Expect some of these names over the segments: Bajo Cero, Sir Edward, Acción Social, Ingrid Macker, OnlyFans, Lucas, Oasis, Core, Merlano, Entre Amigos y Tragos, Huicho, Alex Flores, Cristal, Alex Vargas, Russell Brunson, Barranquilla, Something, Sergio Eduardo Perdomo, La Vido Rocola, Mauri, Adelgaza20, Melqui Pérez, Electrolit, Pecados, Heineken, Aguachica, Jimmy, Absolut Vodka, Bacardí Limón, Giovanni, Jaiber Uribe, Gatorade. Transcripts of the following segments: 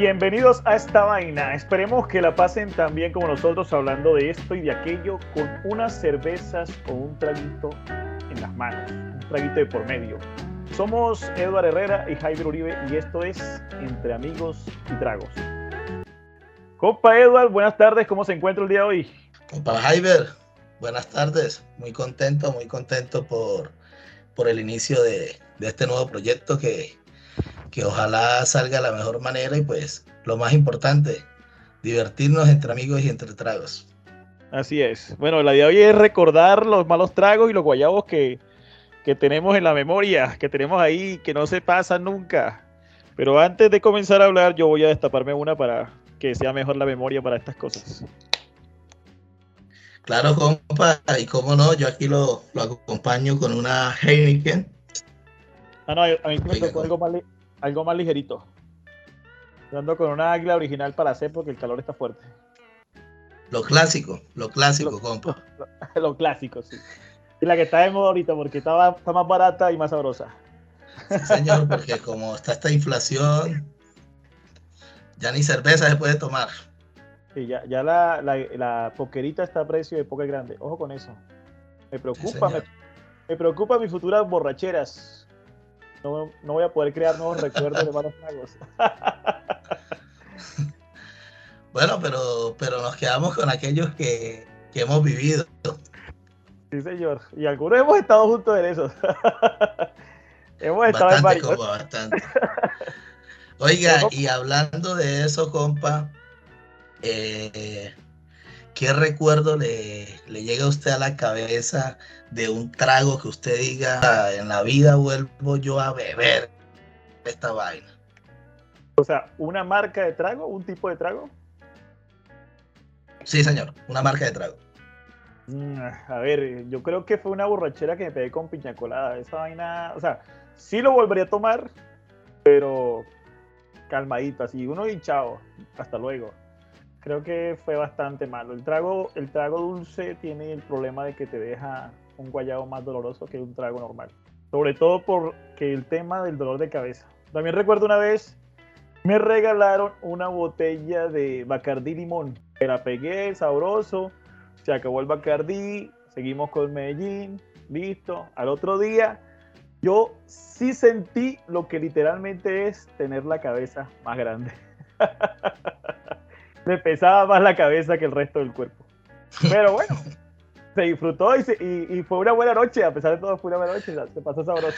Bienvenidos a esta vaina. Esperemos que la pasen tan bien como nosotros hablando de esto y de aquello con unas cervezas o un traguito en las manos, un traguito de por medio. Somos Eduardo Herrera y Jaiber Uribe y esto es Entre Amigos y Tragos. Compa Eduardo, buenas tardes, ¿cómo se encuentra el día de hoy? Compa Jaiber, buenas tardes, muy contento por el inicio de este nuevo proyecto que ojalá salga de la mejor manera y pues lo más importante, divertirnos entre amigos y entre tragos. Así es. Bueno, la idea de hoy es recordar los malos tragos y los guayabos que tenemos en la memoria, que tenemos ahí, que no se pasan nunca. Pero antes de comenzar a hablar, yo voy a destaparme una para que sea mejor la memoria para estas cosas. Claro, compa, y cómo no, yo aquí lo acompaño con una Heineken. Ah, no, a mí me tocó algo más ligerito. Yo ando con una Águila original para hacer porque el calor está fuerte. Lo clásico, compa. Lo clásico, sí. Y la que está de moda ahorita porque está más barata y más sabrosa. Sí, señor, porque como está esta inflación, ya ni cerveza se puede tomar. Sí, ya la poquerita está a precio de poker grande. Ojo con eso. Me preocupa mis futuras borracheras. No voy a poder crear nuevos recuerdos de malos tragos. Bueno, pero nos quedamos con aquellos que hemos vivido. Sí, señor. Y algunos hemos estado juntos en eso. Hemos estado en varios. Bastante. Oiga, y hablando de eso, compa, ¿qué recuerdo le llega a usted a la cabeza de un trago que usted diga, en la vida vuelvo yo a beber esta vaina? O sea, ¿una marca de trago? ¿Un tipo de trago? Sí, señor, una marca de trago. A ver, yo creo que fue una borrachera que me pegué con piña colada. Esa vaina, o sea, sí lo volvería a tomar, pero calmadito, así, uno y chao, hasta luego. Creo que fue bastante malo. El trago dulce tiene el problema de que te deja un guayabo más doloroso que un trago normal. Sobre todo porque el tema del dolor de cabeza. También recuerdo una vez me regalaron una botella de Bacardí Limón. Me la pegué, sabroso. Se acabó el Bacardí, seguimos con Medellín, listo. Al otro día yo sí sentí lo que literalmente es tener la cabeza más grande. Me pesaba más la cabeza que el resto del cuerpo. Pero bueno, se disfrutó y fue una buena noche. A pesar de todo, fue una buena noche. Se pasó sabroso.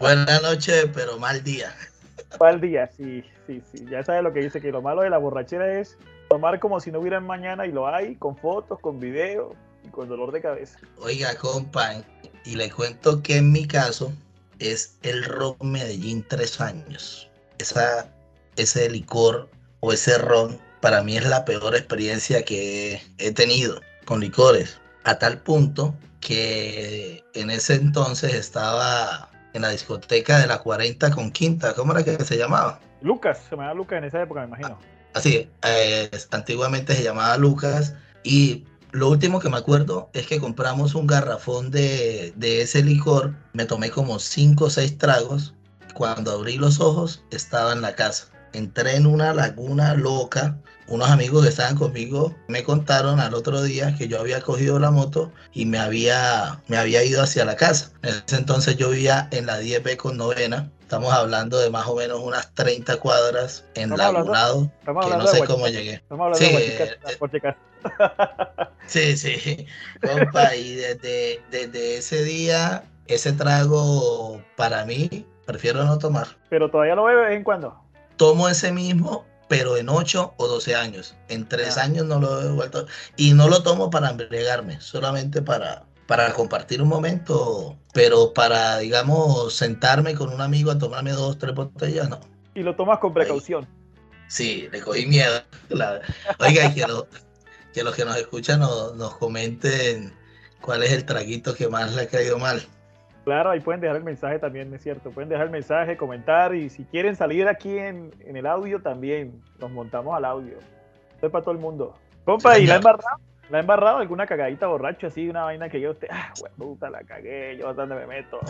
Buena noche, pero mal día. Mal día, sí. Ya sabes lo que dice, que lo malo de la borrachera es tomar como si no hubiera mañana, y lo hay, con fotos, con video y con dolor de cabeza. Oiga, compa, y le cuento que en mi caso es el Ron Medellín 3 años. Ese licor o ese ron para mí es la peor experiencia que he tenido con licores, a tal punto que en ese entonces estaba en la discoteca de la 40 con Quinta, ¿cómo era que se llamaba? Lucas, se llamaba Lucas en esa época, me imagino. Así, antiguamente se llamaba Lucas, y lo último que me acuerdo es que compramos un garrafón de ese licor, me tomé como 5 o 6 tragos, cuando abrí los ojos estaba en la casa, entré en una laguna loca. Unos amigos que estaban conmigo me contaron al otro día que yo había cogido la moto y me había ido hacia la casa. En ese entonces yo vivía en la 10B con Novena. Estamos hablando de más o menos unas 30 cuadras en Lagunado, que no sé cómo llegué. Estamos hablando de sí, compa, y desde ese día, ese trago para mí, prefiero no tomar. ¿Pero todavía lo bebe de vez en cuando? Tomo ese mismo, pero en 8 o 12 años. En 3 años no lo he vuelto. Y no lo tomo para embriagarme, solamente para compartir un momento, pero para, digamos, sentarme con un amigo a tomarme 2 o 3 botellas, no. ¿Y lo tomas con precaución? Sí, le cogí miedo. Oiga, que los que nos escuchan nos comenten cuál es el traguito que más le ha caído mal. Claro, ahí pueden dejar el mensaje también, es cierto. Pueden dejar el mensaje, comentar, y si quieren salir aquí en el audio también, nos montamos al audio. Esto es para todo el mundo. Compa, sí, ¿y la embarrado? ¿La ha embarrado alguna cagadita borracho así? Una vaina que yo usted, ah, puta, la cagué, yo bastante me meto.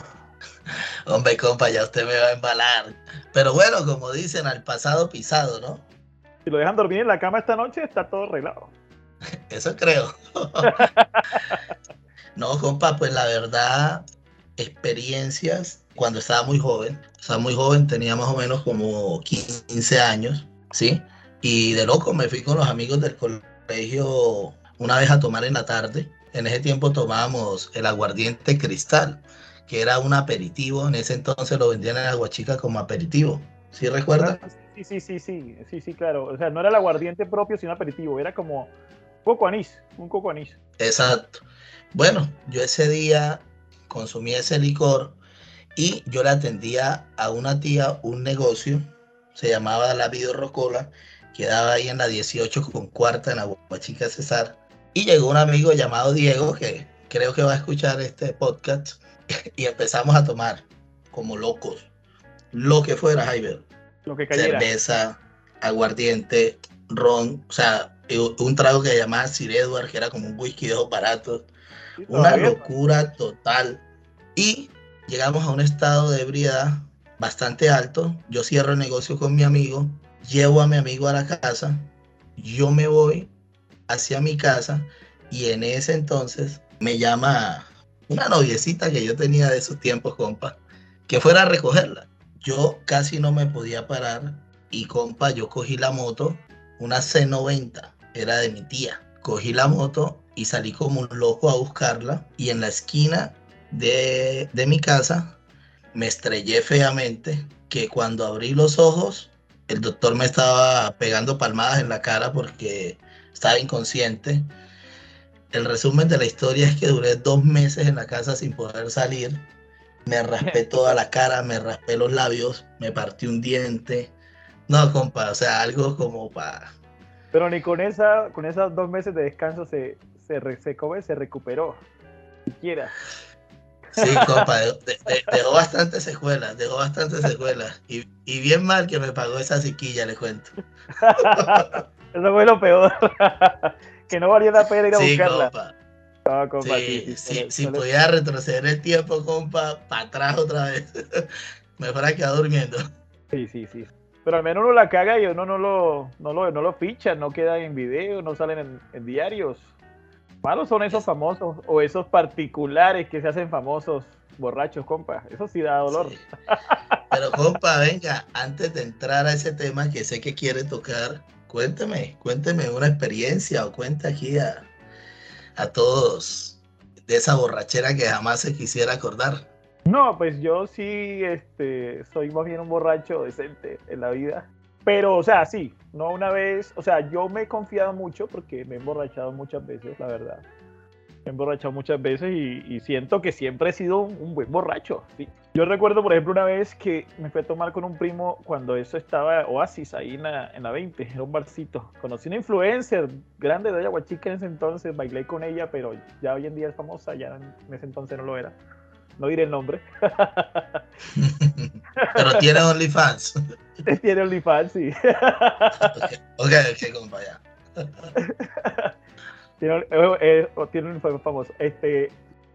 Hombre, compa, ya usted me va a embalar. Pero bueno, como dicen, al pasado pisado, ¿no? Si lo dejan dormir en la cama esta noche, está todo arreglado. Eso creo. No, compa, pues la verdad, experiencias, cuando estaba muy joven, tenía más o menos como 15 años, ¿sí? Y de loco me fui con los amigos del colegio una vez a tomar en la tarde. En ese tiempo tomábamos el aguardiente Cristal, que era un aperitivo. En ese entonces lo vendían en Aguachica como aperitivo. ¿Sí recuerdas? Sí, claro. O sea, no era el aguardiente propio, sino aperitivo. Era como coco anís, un coco anís. Exacto. Bueno, yo ese día consumí ese licor y yo le atendía a una tía un negocio, se llamaba La Vido Rocola, quedaba ahí en la 18 con cuarta en Aguachica, César. Y llegó un amigo llamado Diego, que creo que va a escuchar este podcast, y empezamos a tomar como locos. Lo que fuera, Jaiber. Lo que cayera. Cerveza, aguardiente, ron, o sea, un trago que se llamaba Sir Edward, que era como un whisky de esos baratos. Sí, una locura total. Y llegamos a un estado de ebriedad bastante alto. Yo cierro el negocio con mi amigo, llevo a mi amigo a la casa, yo me voy hacia mi casa y en ese entonces me llama una noviecita que yo tenía de esos tiempos, compa, que fuera a recogerla. Yo casi no me podía parar y, compa, yo cogí la moto, una C90, era de mi tía. Cogí la moto y salí como un loco a buscarla y en la esquina de mi casa me estrellé feamente, que cuando abrí los ojos el doctor me estaba pegando palmadas en la cara porque estaba inconsciente. El resumen de la historia es que duré 2 meses en la casa sin poder salir. Me raspé toda la cara, me raspé los labios, me partí un diente. No, compa, o sea, algo como para... Pero ni con esos 2 meses de descanso se recuperó, siquiera. Sí, compa, dejó bastantes secuelas. Y bien mal que me pagó esa psiquilla, le cuento. Eso fue lo peor, que no valía la pena ir a buscarla. Compa. No, compa, si pudiera retroceder el tiempo, compa, para atrás otra vez, me fuera a quedar durmiendo. Sí. Pero al menos uno la caga y uno no lo ficha, no queda en video, no salen en diarios. Malos son esos famosos o esos particulares que se hacen famosos borrachos, compa. Eso sí da dolor. Sí. Pero, compa, venga, antes de entrar a ese tema que sé que quiere tocar, cuénteme una experiencia o cuenta aquí a todos de esa borrachera que jamás se quisiera acordar. No, pues yo sí soy más bien un borracho decente en la vida. Pero, o sea, sí, no una vez, o sea, yo me he confiado mucho porque me he emborrachado muchas veces, la verdad. Me he emborrachado muchas veces y siento que siempre he sido un buen borracho, ¿sí? Yo recuerdo, por ejemplo, una vez que me fui a tomar con un primo cuando eso estaba Oasis, ahí en la 20, era un barcito. Conocí una influencer grande de Aguachica en ese entonces, bailé con ella, pero ya hoy en día es famosa, ya en ese entonces no lo era. No diré el nombre. Pero tiene OnlyFans. Tiene OnlyFans, sí. Ok, compa, ya. Tiene un OnlyFans famoso.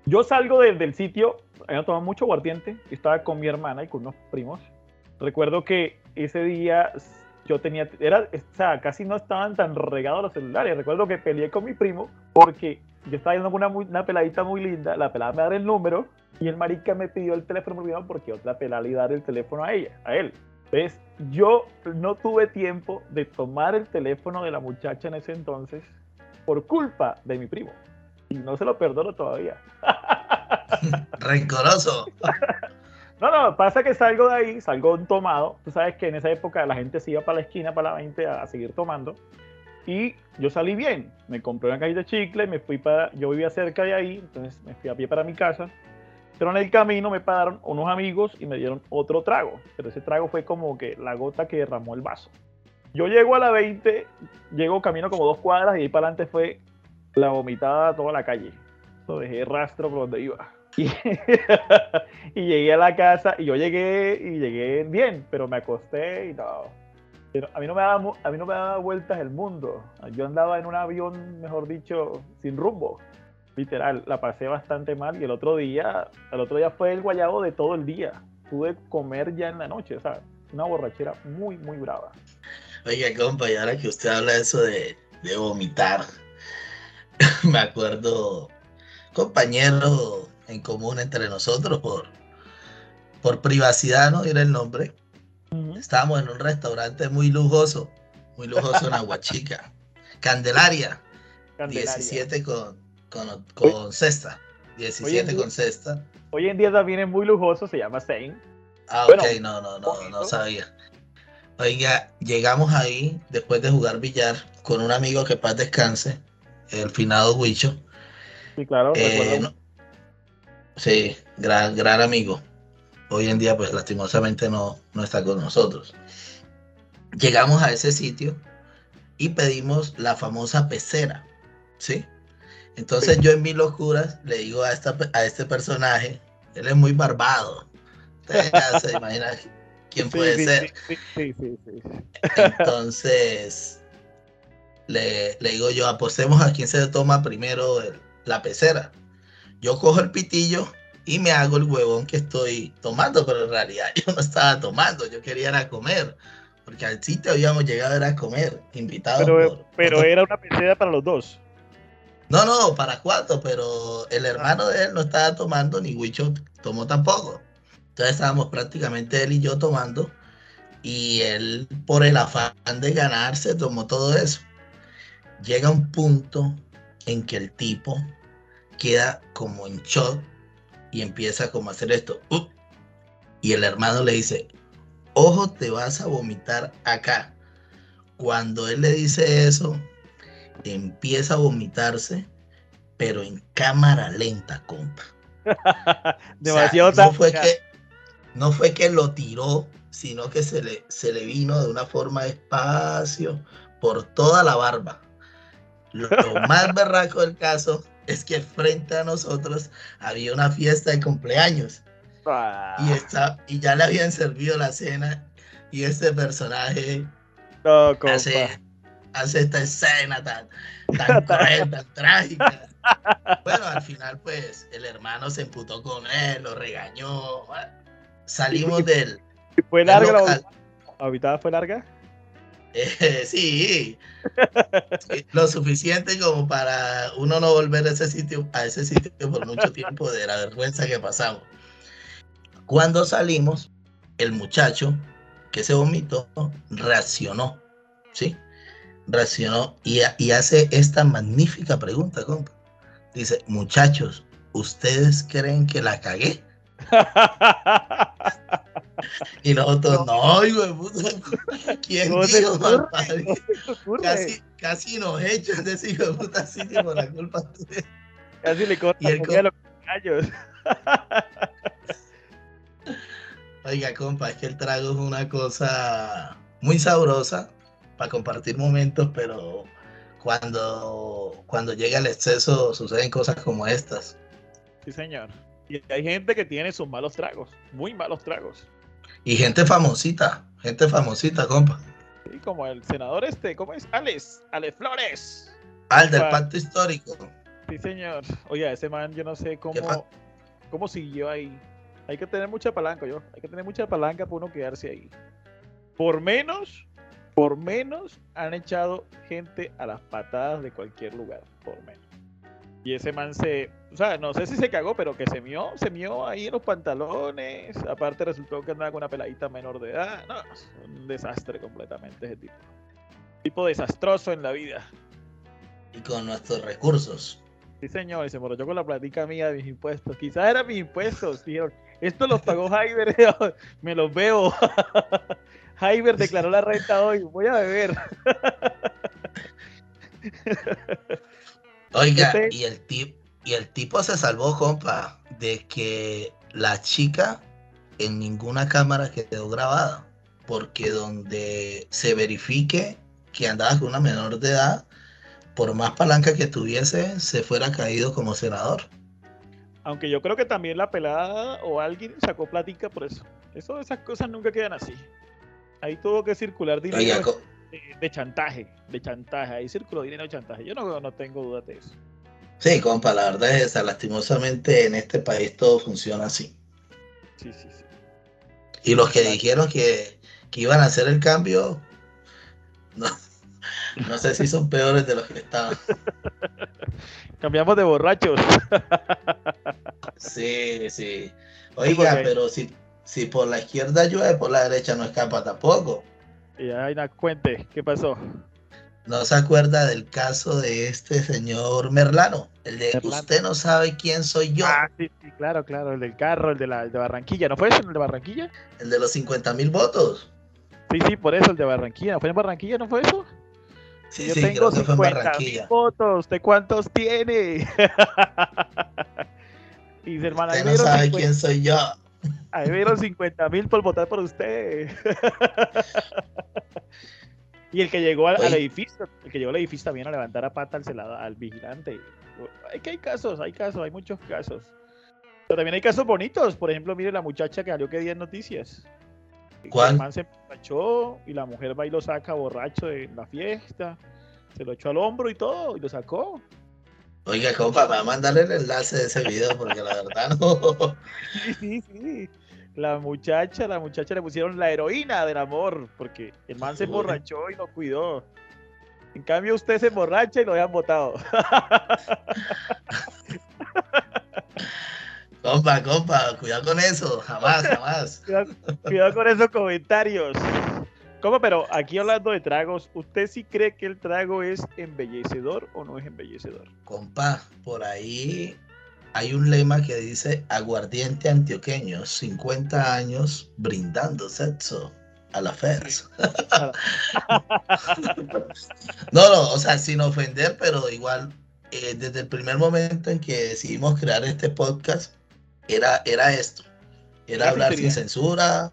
Yo salgo del sitio, había tomado mucho aguardiente, estaba con mi hermana y con unos primos. Recuerdo que ese día casi no estaban tan regados los celulares. Recuerdo que peleé con mi primo porque yo estaba yendo con una peladita muy linda, la pelada me da el número y el marica me pidió el teléfono porque otra pelada le iba a dar el teléfono a él. Entonces yo no tuve tiempo de tomar el teléfono de la muchacha en ese entonces por culpa de mi primo. Y no se lo perdono todavía. Rencoroso. No, pasa que salgo de ahí, salgo tomado. Tú sabes que en esa época la gente se iba para la esquina, para la 20 a seguir tomando. Y yo salí bien, me compré una cajita de chicle, me fui yo vivía cerca de ahí, entonces me fui a pie para mi casa, pero en el camino me pararon unos amigos y me dieron otro trago, pero ese trago fue como que la gota que derramó el vaso. Yo llego a la 20, camino como 2 cuadras y ahí para adelante fue la vomitada toda la calle, lo dejé rastro por donde iba. Y llegué a la casa y llegué bien, pero me acosté y no... A mí no me daba vueltas el mundo. Yo andaba en un avión, mejor dicho, sin rumbo. Literal, la pasé bastante mal. Y el otro día fue el guayabo de todo el día. Pude comer ya en la noche, o sea, una borrachera muy, muy brava. Oiga, compa, y ahora que usted habla eso de vomitar, me acuerdo, compañero en común entre nosotros, por privacidad, no diré el nombre, estábamos en un restaurante muy lujoso en Aguachica, Candelaria. 17 con cesta, 17 con cesta. Hoy en día también es muy lujoso, se llama Sein. Ah, bueno, ok, no sabía. Oiga, llegamos ahí después de jugar billar con un amigo que paz descanse, el finado Huicho. Sí, claro. Sí, gran amigo. Hoy en día, pues, lastimosamente no está con nosotros. Llegamos a ese sitio y pedimos la famosa pecera, ¿sí? Entonces yo en mis locuras le digo a este personaje, él es muy barbado. Ustedes ya se imaginan quién puede ser. Sí. Entonces le digo yo, apostemos a quién se toma primero la pecera. Yo cojo el pitillo y me hago el huevón que estoy tomando, pero en realidad yo no estaba tomando, yo quería ir a comer. Porque al sitio habíamos llegado a comer, invitados. Pero era una pecera para los dos. No, para cuatro, pero el hermano de él no estaba tomando, ni Huicho tomó tampoco. Entonces estábamos prácticamente él y yo tomando, y él, por el afán de ganarse, tomó todo eso. Llega un punto en que el tipo queda como en shock y empieza como a hacer esto. Y el hermano le dice, ojo, te vas a vomitar acá. Cuando él le dice eso, empieza a vomitarse, pero en cámara lenta, compa. Demasiado. O sea, no fue que lo tiró, sino que se le vino de una forma despacio por toda la barba. Lo más berraco del caso es que frente a nosotros había una fiesta de cumpleaños. Y ya le habían servido la cena y este personaje hace esta escena tan cruel, tan trágica. Bueno, al final, pues, el hermano se emputó con él, lo regañó. Salimos del... ¿Fue larga la habitada? ¿Fue larga? Sí, lo suficiente como para uno no volver a ese sitio por mucho tiempo, de la vergüenza que pasamos. Cuando salimos, el muchacho que se vomitó reaccionó, ¿sí? Reaccionó y hace esta magnífica pregunta, compa. Dice, muchachos, ¿ustedes creen que la cagué? Y nosotros, no, hijo de puta, ¿quién dijo, mal padre? Casi nos echan de ese hijo de puta sitio por la culpa tuya. Casi le cortan a los gallos. Oiga, compa, es que el trago es una cosa muy sabrosa para compartir momentos, pero cuando llega el exceso suceden cosas como estas. Sí, señor. Y hay gente que tiene sus malos tragos, muy malos tragos. Y gente famosita, compa. Sí, como el senador ¿cómo es? Alex Flores. Del pacto histórico. Sí, señor. Oye, ese man, yo no sé cómo siguió ahí. Hay que tener mucha palanca, Hay que tener mucha palanca para uno quedarse ahí. Por menos han echado gente a las patadas de cualquier lugar, por menos. Y ese man o sea, no sé si se cagó, pero que se mió ahí en los pantalones. Aparte resultó que andaba con una peladita menor de edad. No, un desastre completamente ese tipo. Tipo desastroso en la vida. Y con nuestros recursos. Sí, señor, y se emborrachó con la platica mía de mis impuestos. Quizás eran mis impuestos, dijeron, esto los pagó Jaiber, me los veo. Jaiber declaró la renta hoy, voy a beber. Oiga, y el tipo se salvó, compa, de que la chica en ninguna cámara quedó grabada, porque donde se verifique que andaba con una menor de edad, por más palanca que tuviese, se fuera caído como senador. Aunque yo creo que también la pelada o alguien sacó platica por eso. Esas cosas nunca quedan así. Ahí tuvo que circular dinero. Oiga, de chantaje. Ahí circuló dinero de chantaje. Yo no tengo duda de eso. Sí, compa, la verdad es esa. Lastimosamente en este país todo funciona así. Sí. Y los que dijeron que iban a hacer el cambio, no sé si son peores de los que estaban. Cambiamos de borrachos. Sí. Oiga, sí, pero si por la izquierda llueve, por la derecha no escapa tampoco. Y ahí nos cuente, ¿qué pasó? ¿No se acuerda del caso de este señor Merlano? El de Merlano. Usted no sabe quién soy yo. Ah, sí, claro, el del carro, el de Barranquilla. ¿No fue ese el de Barranquilla? El de los 50,000 votos. Sí, por eso, el de Barranquilla. ¿No fue en Barranquilla, no fue eso? Sí, yo tengo 50,000 votos. ¿Usted cuántos tiene? Y dice, hermana, usted no sabe quién soy yo. Ahí me dieron 50,000 por votar por usted. Y el que llegó al edificio, también a levantar a pata al vigilante. Hay casos, hay muchos casos. Pero también hay casos bonitos. Por ejemplo, mire la muchacha que salió que día en noticias. ¿Cuál? El man se empachó y la mujer va y lo saca borracho de la fiesta. Se lo echó al hombro y todo, y lo sacó. Oiga, compa, va a mandarle el enlace de ese video porque la verdad no. Sí. La muchacha le pusieron la heroína del amor porque el man se emborrachó y no cuidó. En cambio, usted se emborracha y lo dejan botado. Compa, cuidado con eso. Jamás. Cuidado con esos comentarios. ¿Cómo? Pero aquí hablando de tragos, ¿usted sí cree que el trago es embellecedor o no es embellecedor? Compa, por ahí hay un lema que dice aguardiente antioqueño, 50 años brindando sexo a la FERS. No, o sea, sin ofender, pero igual, desde el primer momento en que decidimos crear este podcast, era esto, era hablar sin censura.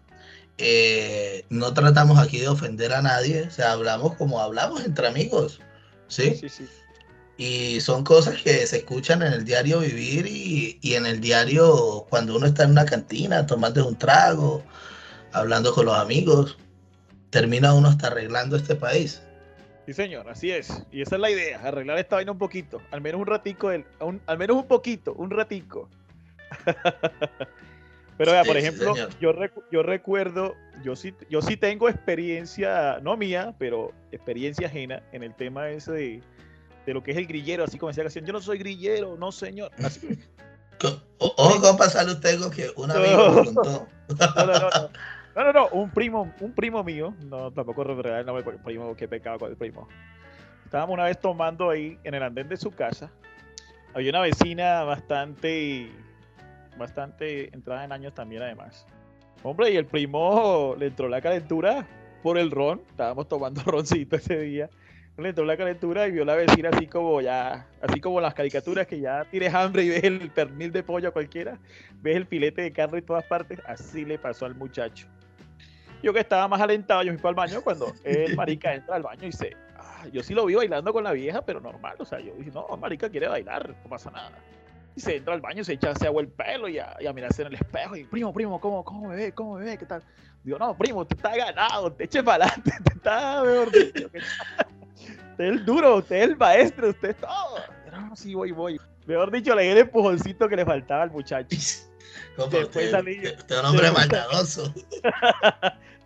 No tratamos aquí de ofender a nadie, o sea, hablamos como hablamos entre amigos, ¿sí? Sí. Y son cosas que se escuchan en el diario vivir y en el diario cuando uno está en una cantina tomando un trago, hablando con los amigos, termina uno hasta arreglando este país. Sí, señor, así es. Y esa es la idea, arreglar esta vaina un poquito, al menos un ratico, un ratico. Pero vea, por ejemplo, sí, yo recuerdo, yo sí tengo experiencia, no mía, pero experiencia ajena en el tema ese de lo que es el grillero, así como decía la canción, yo no soy grillero, no señor. Así. Ojo, compa, salud tengo que un amigo me contó. No, un primo mío, no, tampoco revelar el nombre porque el primo, qué pecado con el primo. Estábamos una vez tomando ahí en el andén de su casa, había una vecina bastante entrada en años también además. Hombre, y el primo le entró la calentura por el ron, estábamos tomando roncito ese día, le entró la calentura y vio a la vecina así como las caricaturas que ya tienes hambre y ves el pernil de pollo a cualquiera, ves el filete de carne en todas partes, así le pasó al muchacho. Yo que estaba más alentado, yo fui para el baño cuando el marica entra al baño y dice, yo sí lo vi bailando con la vieja, pero normal, o sea, yo dije, no, marica quiere bailar, no pasa nada. Y se entra al baño, se agua el pelo y a mirarse en el espejo. Y primo, ¿cómo me ve? ¿Qué tal? Digo, no, primo, te está ganado, te eche para adelante, te está mejor. Digo, usted es el duro, usted es el maestro, usted es todo. No, sí, voy. Mejor dicho, le di el empujoncito que le faltaba al muchacho. Después salí yo. Usted es un hombre maldadoso.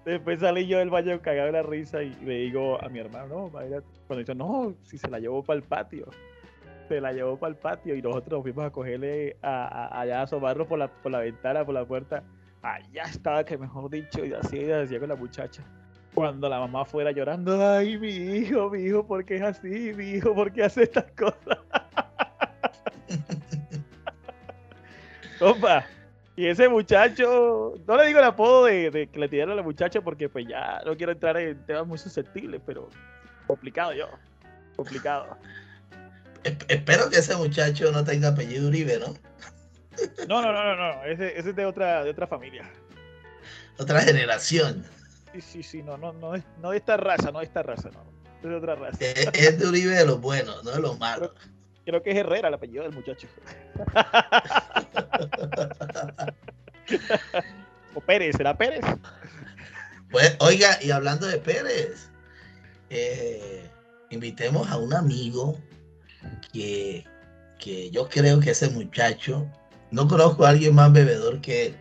Después salí yo del baño cagado de la risa y le digo a mi hermano, no, cuando dice, no, si se la llevó para el patio. Se la llevó para el patio y nosotros nos fuimos a cogerle allá a asomarnos por la ventana, por la puerta. Allá estaba, que mejor dicho, y así decía con la muchacha. Cuando la mamá fuera llorando, ay, mi hijo, ¿por qué es así? Mi hijo, ¿por qué hace estas cosas? Opa, y ese muchacho, no le digo el apodo de que le tiraron a la muchacha porque pues ya no quiero entrar en temas muy susceptibles, pero complicado. Espero que ese muchacho no tenga apellido Uribe, ¿no? No. Ese es de otra familia. Otra generación. Sí, no de esta raza, no. Es de otra raza. Es de Uribe de los buenos, no de los malos. Creo que es Herrera el apellido del muchacho. O Pérez, ¿será Pérez? Pues, oiga, y hablando de Pérez, invitemos a un amigo que yo creo que ese muchacho, no conozco a alguien más bebedor que él.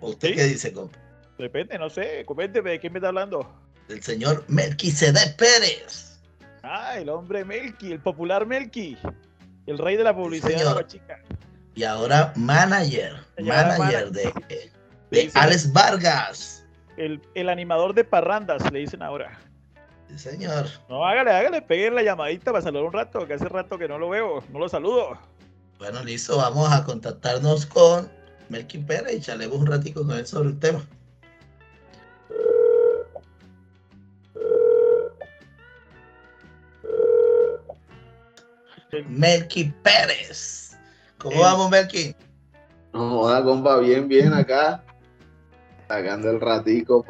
¿Usted ¿Sí? qué dice, compa? Depende, no sé, coménteme, ¿de quién me está hablando? Del señor Melqui Pérez. Ah, el hombre Melqui, el popular Melqui, el rey de la publicidad de Aguachica. Y ahora manager de Alex Vargas. El animador de parrandas, le dicen ahora. Sí, señor. No, hágale, pegué la llamadita para saludar un rato, que hace rato que no lo veo, no lo saludo. Bueno, listo, vamos a contactarnos con Melqui Pérez y charlemos un ratico con él sobre el tema. Melqui Pérez. ¿Cómo vamos, Melqui? No, hola, compa, bien acá. Sacando el ratico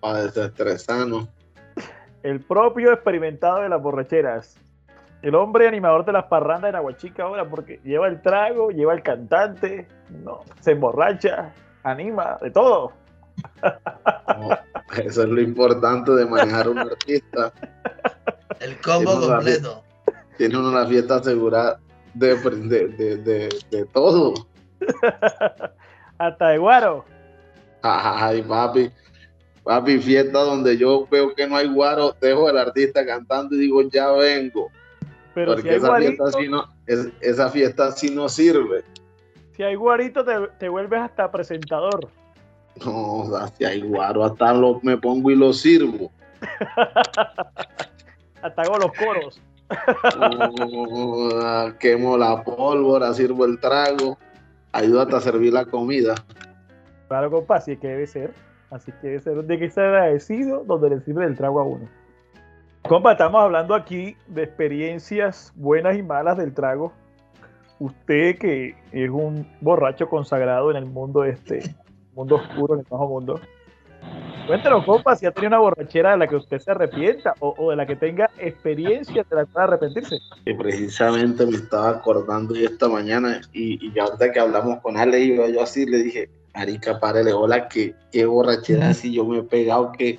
para desestresarnos. El propio experimentado de las borracheras. El hombre animador de las parrandas de Aguachica ahora, porque lleva el trago, lleva el cantante, no, se emborracha, anima, de todo. No, eso es lo importante de manejar un artista. El combo completo. Tiene uno la fiesta asegurada de todo. Hasta de guaro. Ay, papi, fiesta donde yo veo que no hay guaro, dejo al artista cantando y digo, ya vengo. Pero porque si esa, guarito, fiesta sí no, esa fiesta sí no sirve. Si hay guarito, te vuelves hasta presentador. No, o sea, si hay guaro, hasta me pongo y lo sirvo. Hasta hago los coros. Quemo la pólvora, sirvo el trago, ayuda hasta servir la comida. Claro, compa, así que debe ser de que estar agradecido donde le sirve el trago a uno. Compa, estamos hablando aquí de experiencias buenas y malas del trago. Usted que es un borracho consagrado en el mundo mundo oscuro, en el bajo mundo. Cuéntanos, compa, si ha tenido una borrachera de la que usted se arrepienta o de la que tenga experiencia de la que pueda arrepentirse. Que precisamente me estaba acordando yo esta mañana y ya ahorita que hablamos con Ale, yo así le dije, marica, párele, hola, qué borrachera así yo me he pegado que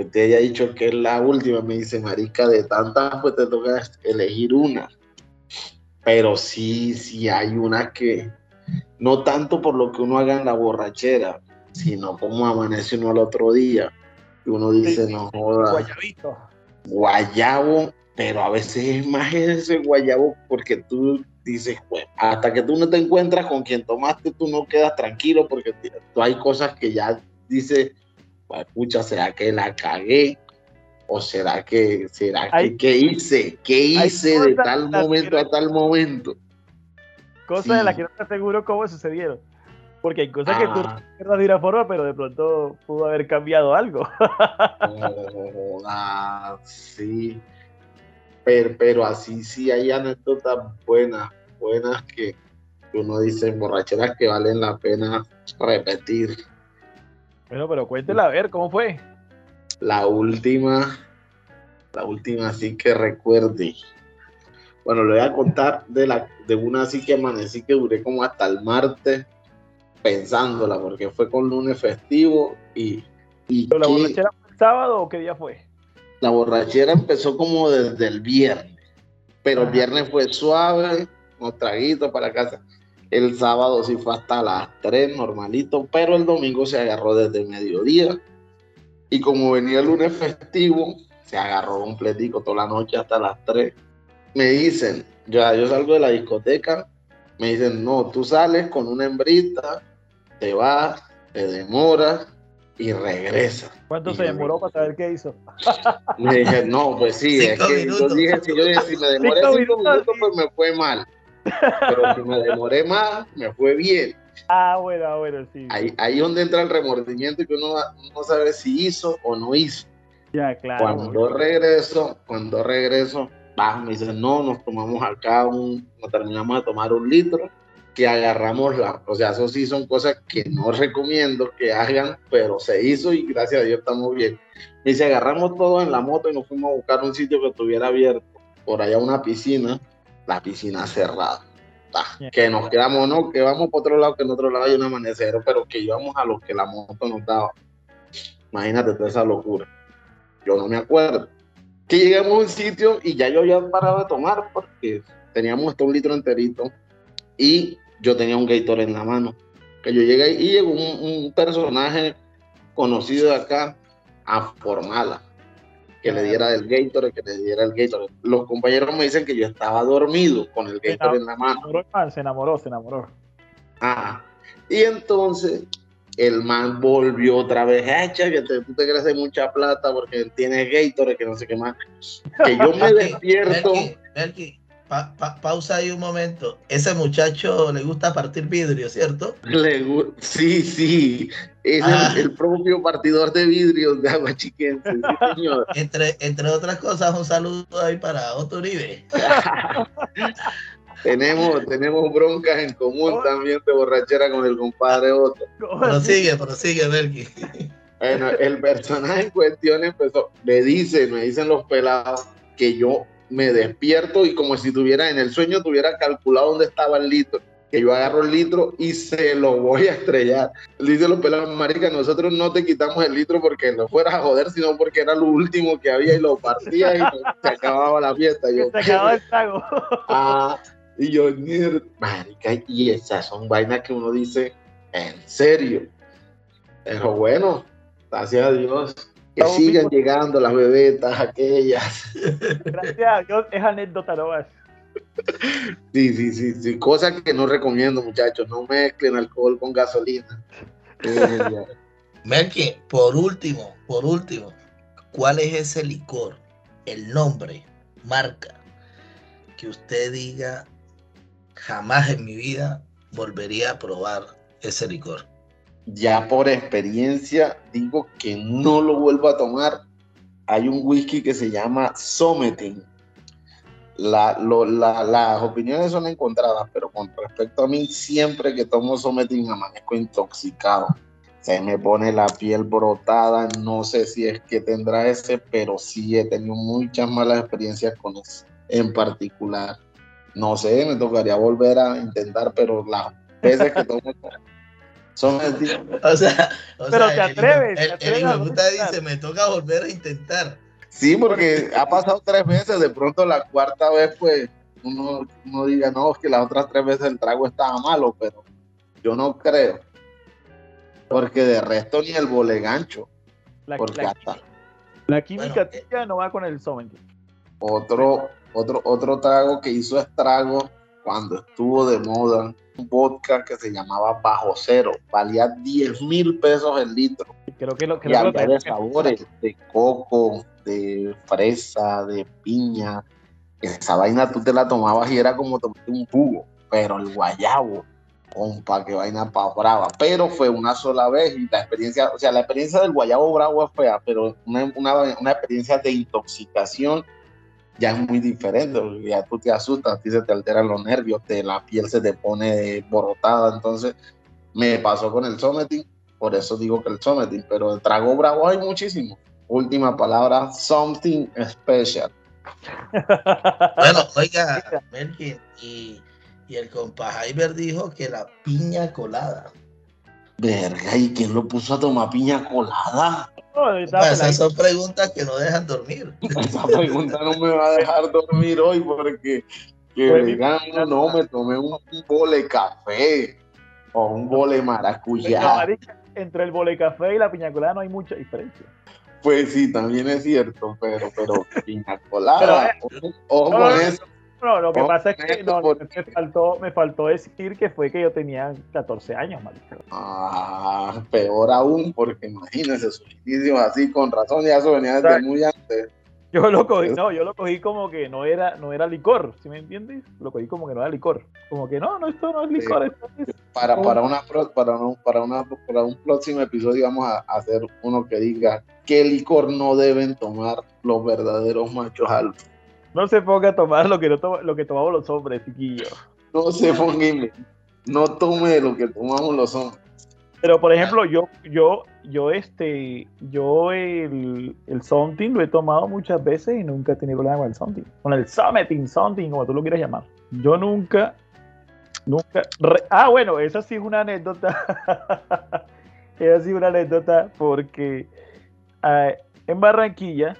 usted haya dicho que es la última. Me dice, marica, de tantas pues te toca elegir una. Pero sí hay una que, no tanto por lo que uno haga en la borrachera, sino como amanece uno al otro día y uno dice, no joda, guayabito, guayabo, pero a veces es más ese guayabo porque tú dices, pues, hasta que tú no te encuentras con quien tomaste, tú no quedas tranquilo porque tú hay cosas que ya dices, pues, pucha, ¿será que la cagué? ¿O será que qué hice? ¿Qué hice de tal momento a tal momento? Cosas sí, de las que no te aseguro cómo sucedieron. Porque hay cosas que tú no recuerdas de una forma, pero de pronto pudo haber cambiado algo. Sí. Pero así sí hay anécdotas buenas que uno dice, borracheras que valen la pena repetir. Bueno, pero cuéntela, a ver, ¿cómo fue? La última sí que recuerde. Bueno, le voy a contar de una así que amanecí que duré como hasta el martes pensándola, porque fue con lunes festivo y ¿pero la borrachera fue el sábado o qué día fue? La borrachera empezó como desde el viernes, pero el viernes fue suave, unos traguitos para casa. El sábado sí fue hasta las 3, normalito, pero el domingo se agarró desde mediodía y como venía el lunes festivo, se agarró completico toda la noche hasta las 3. Me dicen, yo salgo de la discoteca, me dicen, no, tú sales con una hembrita, te vas, te demoras y regresas. ¿Cuánto se demoró para saber qué hizo? Me dije, no, pues sí, es que yo dije, si me demoré 5 minutos, pues me fue mal. Pero si me demoré más, me fue bien. Ah, bueno, sí. Ahí es donde entra el remordimiento que uno no sabe si hizo o no hizo. Ya, claro. Cuando regreso, me dicen, no, nos tomamos acá nos terminamos de tomar un litro que agarramos o sea, eso sí son cosas que no recomiendo que hagan, pero se hizo y gracias a Dios estamos bien. Me dice, agarramos todo en la moto y nos fuimos a buscar un sitio que estuviera abierto, por allá una piscina, la piscina cerrada. Que nos quedamos, no, que vamos para otro lado, que en otro lado hay un amanecero, pero que íbamos a los que la moto nos daba. Imagínate toda esa locura. Yo no me acuerdo. Que llegamos a un sitio y ya yo había parado de tomar porque teníamos hasta un litro enterito y yo tenía un Gatorade en la mano. Que yo llegué y llegó un personaje conocido de acá a formarla, que le diera el Gatorade, que le diera el Gatorade. Los compañeros me dicen que yo estaba dormido con el Gatorade en la mano. Se enamoró. Ah, y entonces el man volvió otra vez, echa que tú te crees de mucha plata porque tienes Gatorade, que no sé qué más. Que yo me despierto. Melqui, pausa ahí un momento. Ese muchacho le gusta partir vidrio, ¿cierto? Sí. Es el propio partidor de vidrios de Aguachiquense, sí, señor. Entre otras cosas, un saludo ahí para Otto Uribe. Tenemos broncas en común también de borrachera con el compadre Otto. Prosigue, Melqui. Bueno, el personaje en cuestión empezó, me dicen los pelados que yo me despierto y como si tuviera en el sueño, tuviera calculado dónde estaba el litro. Que yo agarro el litro y se lo voy a estrellar. Le dice los pelados, marica, nosotros no te quitamos el litro porque lo fueras a joder, sino porque era lo último que había y lo partías y se acababa la fiesta. Se acababa el trago. Y yo, marica, y esas son vainas que uno dice, en serio. Pero bueno, gracias a Dios, que sigan llegando las bebetas aquellas. Gracias a Dios, es anécdota, no más. Sí, cosas que no recomiendo, muchachos, no mezclen alcohol con gasolina. Melqui, por último, ¿cuál es ese licor, el nombre, marca, que usted diga, jamás en mi vida volvería a probar ese licor? Ya por experiencia digo que no lo vuelvo a tomar. Hay un whisky que se llama Something. Las opiniones son encontradas, pero con respecto a mí, siempre que tomo Something amanezco intoxicado. Se me pone la piel brotada, no sé si es que tendrá ese, pero sí he tenido muchas malas experiencias con eso en particular. No sé, me tocaría volver a intentar, pero las veces que tomo Something... pero te atreves. El hijo de puta dice, me toca volver a intentar. Sí, porque ha pasado 3 veces, de pronto la 4ª vez, pues, uno diga, no, es que las otras 3 veces el trago estaba malo, pero yo no creo, porque de resto ni el bolegancho, porque la química bueno, tía no va con el Something. Otro trago que hizo estrago cuando estuvo de moda, un vodka que se llamaba Bajo Cero, valía 10,000 pesos el litro, creo que había de sabores, de coco, de fresa, de piña. Esa vaina tú te la tomabas y era como tomarte un jugo, pero el guayabo, compa, que vaina pa' brava, pero fue una sola vez y la experiencia del guayabo bravo es fea, pero una experiencia de intoxicación ya es muy diferente, ya tú te asustas, a ti se te alteran los nervios, la piel se te pone borotada, entonces me pasó con el Something, por eso digo que el Something, pero el trago bravo hay muchísimo. Última palabra, Something Special. Bueno, oiga, Melqui, y el compa Jaiber dijo que la piña colada. Verga, ¿y quién lo puso a tomar piña colada? No, esas son preguntas que no dejan dormir. Esa pregunta no me va a dejar dormir hoy porque que vegano, no, me tomé un bole café o un bole maracuyá. Entre el bole café y la piña colada no hay mucha diferencia. Pues sí, también es cierto, pero piña colada, ojo con eso. No, lo que pasa es que me faltó decir que fue que yo tenía 14 años, marica. Ah, peor aún, porque imagínense, sus inicios así, con razón, ya eso venía desde muy antes. Yo lo cogí como que no era licor, ¿sí me entiendes? Lo cogí como que no era licor. Como que no, esto no es licor. Esto es... Para un próximo episodio vamos a hacer uno que diga qué licor no deben tomar los verdaderos machos alfa. No se ponga a tomar lo que tomamos los hombres, chiquillo. No tome lo que tomamos los hombres. Pero por ejemplo, yo el Something lo he tomado muchas veces y nunca he tenido problema con el Something. Con el Something, como tú lo quieras llamar. Yo nunca. Bueno, esa sí es una anécdota. Esa sí es una anécdota porque en Barranquilla,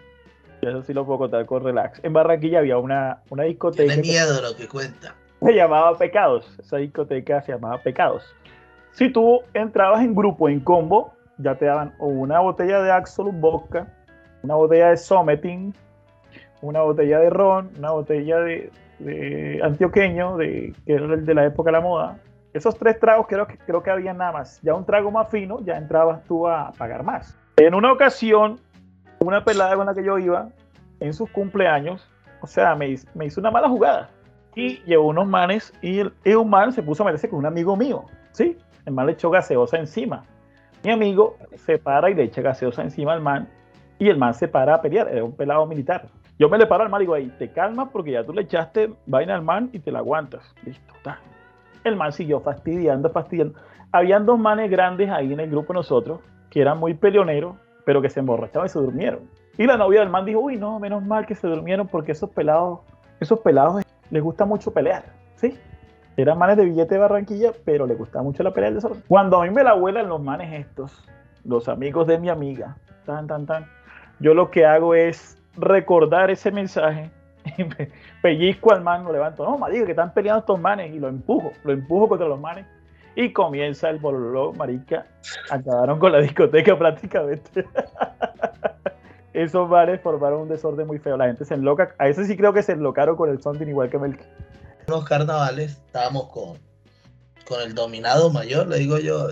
eso sí lo puedo contar con relax, en Barranquilla había una discoteca. Tiene miedo lo que cuenta. Se llamaba Pecados, esa discoteca se llamaba Pecados. Si tú entrabas en grupo, en combo, ya te daban o una botella de Absolut Vodka, una botella de Something, una botella de ron, una botella de antioqueño, que era el de la época de la moda. Esos tres tragos creo que había nada más. Ya un trago más fino, ya entrabas tú a pagar más. En una ocasión, una pelada con la que yo iba, en sus cumpleaños, o sea, me hizo una mala jugada. Y llevó unos manes, y un man se puso a meterse con un amigo mío, ¿sí? El man le echó gaseosa encima. Mi amigo se para y le echa gaseosa encima al man, y el man se para a pelear, era un pelado militar. Yo me le paro al man y digo, ahí, te calmas porque ya tú le echaste vaina al man y te la aguantas. Listo, está. El man siguió fastidiando. Habían dos manes grandes ahí en el grupo de nosotros, que eran muy peleoneros, pero que se emborrachaban y se durmieron. Y la novia del man dijo, uy, no, menos mal que se durmieron porque esos pelados les gusta mucho pelear, ¿sí? Eran manes de billete de Barranquilla, pero les gustaba mucho la pelea del desorden. Cuando a mí me la vuelan los manes estos, los amigos de mi amiga, yo lo que hago es recordar ese mensaje, pellizco al man, lo levanto, no, marica, que están peleando estos manes, y lo empujo contra los manes, y comienza el bololó, marica, acabaron con la discoteca prácticamente. Esos manes formaron un desorden muy feo, la gente se enloca, a veces sí creo que se enlocaron con el Something igual que Melqui. En los carnavales estábamos con el dominado mayor, le digo yo,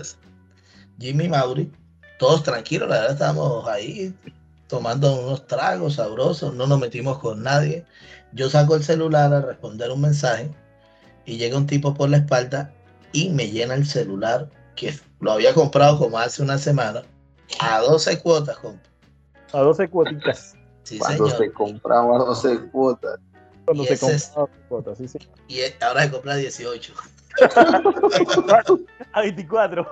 Jimmy y Mauri, todos tranquilos, la verdad estábamos ahí, tomando unos tragos sabrosos, no nos metimos con nadie. Yo saco el celular a responder un mensaje y llega un tipo por la espalda y me llena el celular, que lo había comprado como hace una semana, a 12 cuotas, compa. A 12 cuotitas. Sí, cuando señor. Se compraba a 12 cuotas. Cuando se compraba a 12 cuotas, sí, sí. Y ahora se compra a 18. A 24.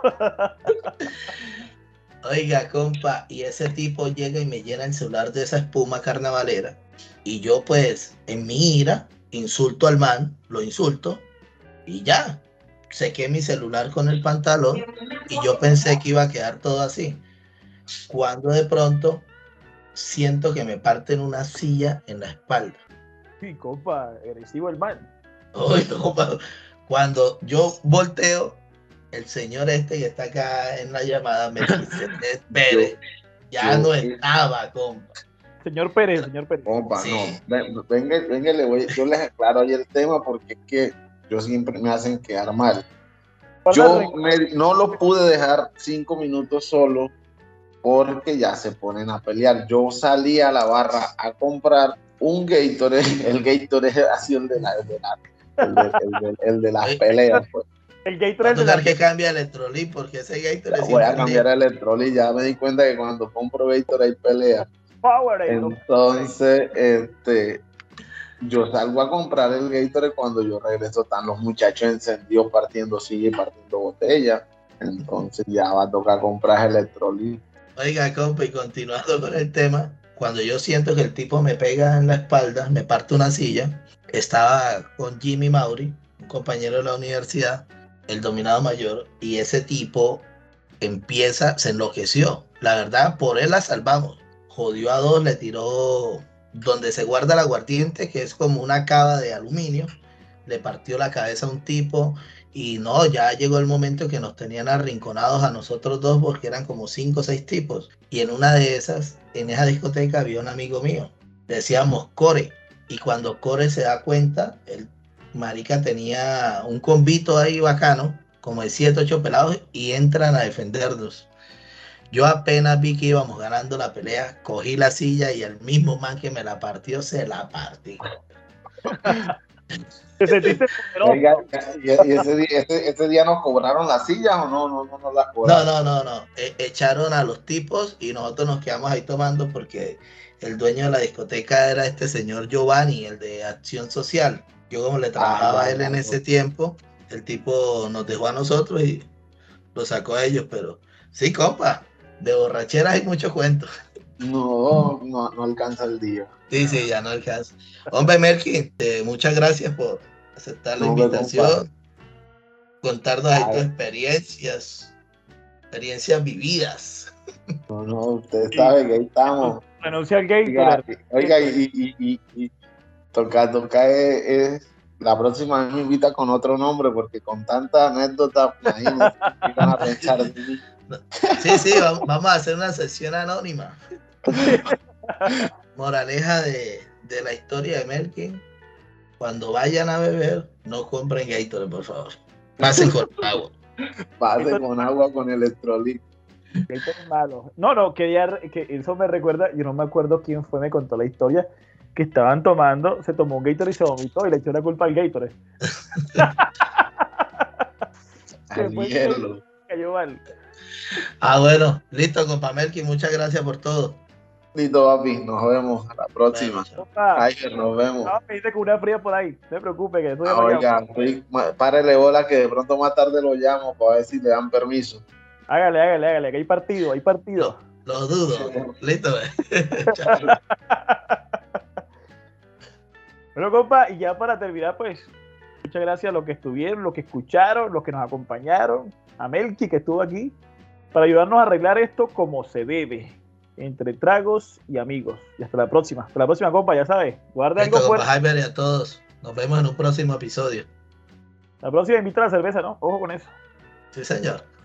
Oiga, compa, y ese tipo llega y me llena el celular de esa espuma carnavalera. Y yo, pues, en mi ira, insulto al man, lo insulto, y ya. Sequé mi celular con el pantalón y yo pensé que iba a quedar todo así. Cuando de pronto siento que me parten una silla en la espalda. Sí, compa, agresivo el man. Oye, compa, cuando yo volteo, el señor este que está acá en la llamada, Melqui Pérez, no estaba, compa. Señor Pérez. Compa, sí. No. Venga, yo les aclaro hoy el tema porque es que yo siempre me hacen quedar mal. Yo no lo pude dejar 5 minutos solo porque ya se ponen a pelear. Yo salí a la barra a comprar un Gatorade, el Gatorade ha sido el de las peleas, pues. El Gatorade va a tener que cambiar el Electrolit porque ese Gatorade voy a cambiar el Electrolit, ya me di cuenta que cuando compro Gatorade hay pelea. Entonces, yo salgo a comprar el Gatorade, cuando yo regreso están los muchachos encendidos partiendo silla y partiendo botella. Entonces ya va a tocar comprar el Electrolit. Oiga, compa, y continuando con el tema, cuando yo siento que el tipo me pega en la espalda, me parte una silla, estaba con Jimmy Mauri, un compañero de la universidad, el dominado mayor, y ese tipo se enloqueció. La verdad, por él la salvamos. Jodió a dos, le tiró donde se guarda el aguardiente, que es como una cava de aluminio, le partió la cabeza a un tipo, y no, ya llegó el momento que nos tenían arrinconados a nosotros dos, porque eran como 5 o 6 tipos, y en una de esas, en esa discoteca, había un amigo mío, decíamos Core, y cuando Core se da cuenta, el marica tenía un convito ahí bacano, como de 7 o 8 pelados, y entran a defendernos. Yo apenas vi que íbamos ganando la pelea, cogí la silla y el mismo man que me la partió, se la partió. ¿Te sentiste? ¿Y ese día nos cobraron las sillas o no las cobraron? No. Echaron a los tipos y nosotros nos quedamos ahí tomando porque el dueño de la discoteca era este señor Giovanni, el de Acción Social. Yo como le trabajaba a él en ese tiempo, el tipo nos dejó a nosotros y lo sacó a ellos, pero sí, compa, de borracheras hay muchos cuentos. No alcanza el día. Sí, ya no alcanza. Hombre, Melqui, muchas gracias por aceptar la invitación, contarnos ahí tus experiencias vividas. No, no, ustedes saben que ahí estamos. Renuncia al gay. Oiga, oiga, y Toca es... La próxima vez me invita con otro nombre, porque con tanta anécdota, ahí me van a pensar. Sí, vamos a hacer una sesión anónima. Moraleja de la historia de Melqui: cuando vayan a beber, no compren Gatorade, por favor. Pasen con agua. Pasen con agua, con electrolit. Es malo. No, que eso me recuerda, yo no me acuerdo quién fue, me contó la historia, que estaban tomando, se tomó un Gatorade y se vomitó y le echó la culpa al Gatorade. Cayó mal. Ah, bueno, listo, compa Melqui, muchas gracias por todo. Listo, papi, nos vemos a la próxima. Ay, nos vemos. No, me dice que una fría por ahí, no se preocupe, que eso ya oiga, párele bola que de pronto más tarde lo llamo para ver si le dan permiso. Hágale, que hay partido, No, lo dudo, listo. Chao. Bueno, compa, y ya para terminar, pues, muchas gracias a los que estuvieron, los que escucharon, los que nos acompañaron, a Melqui, que estuvo aquí, para ayudarnos a arreglar esto como se debe, entre tragos y amigos. Y hasta la próxima, compa, ya sabes, guarda algo fuerte. Jaiber, y a todos, nos vemos en un próximo episodio. La próxima invita a la cerveza, ¿no? Ojo con eso. Sí, señor.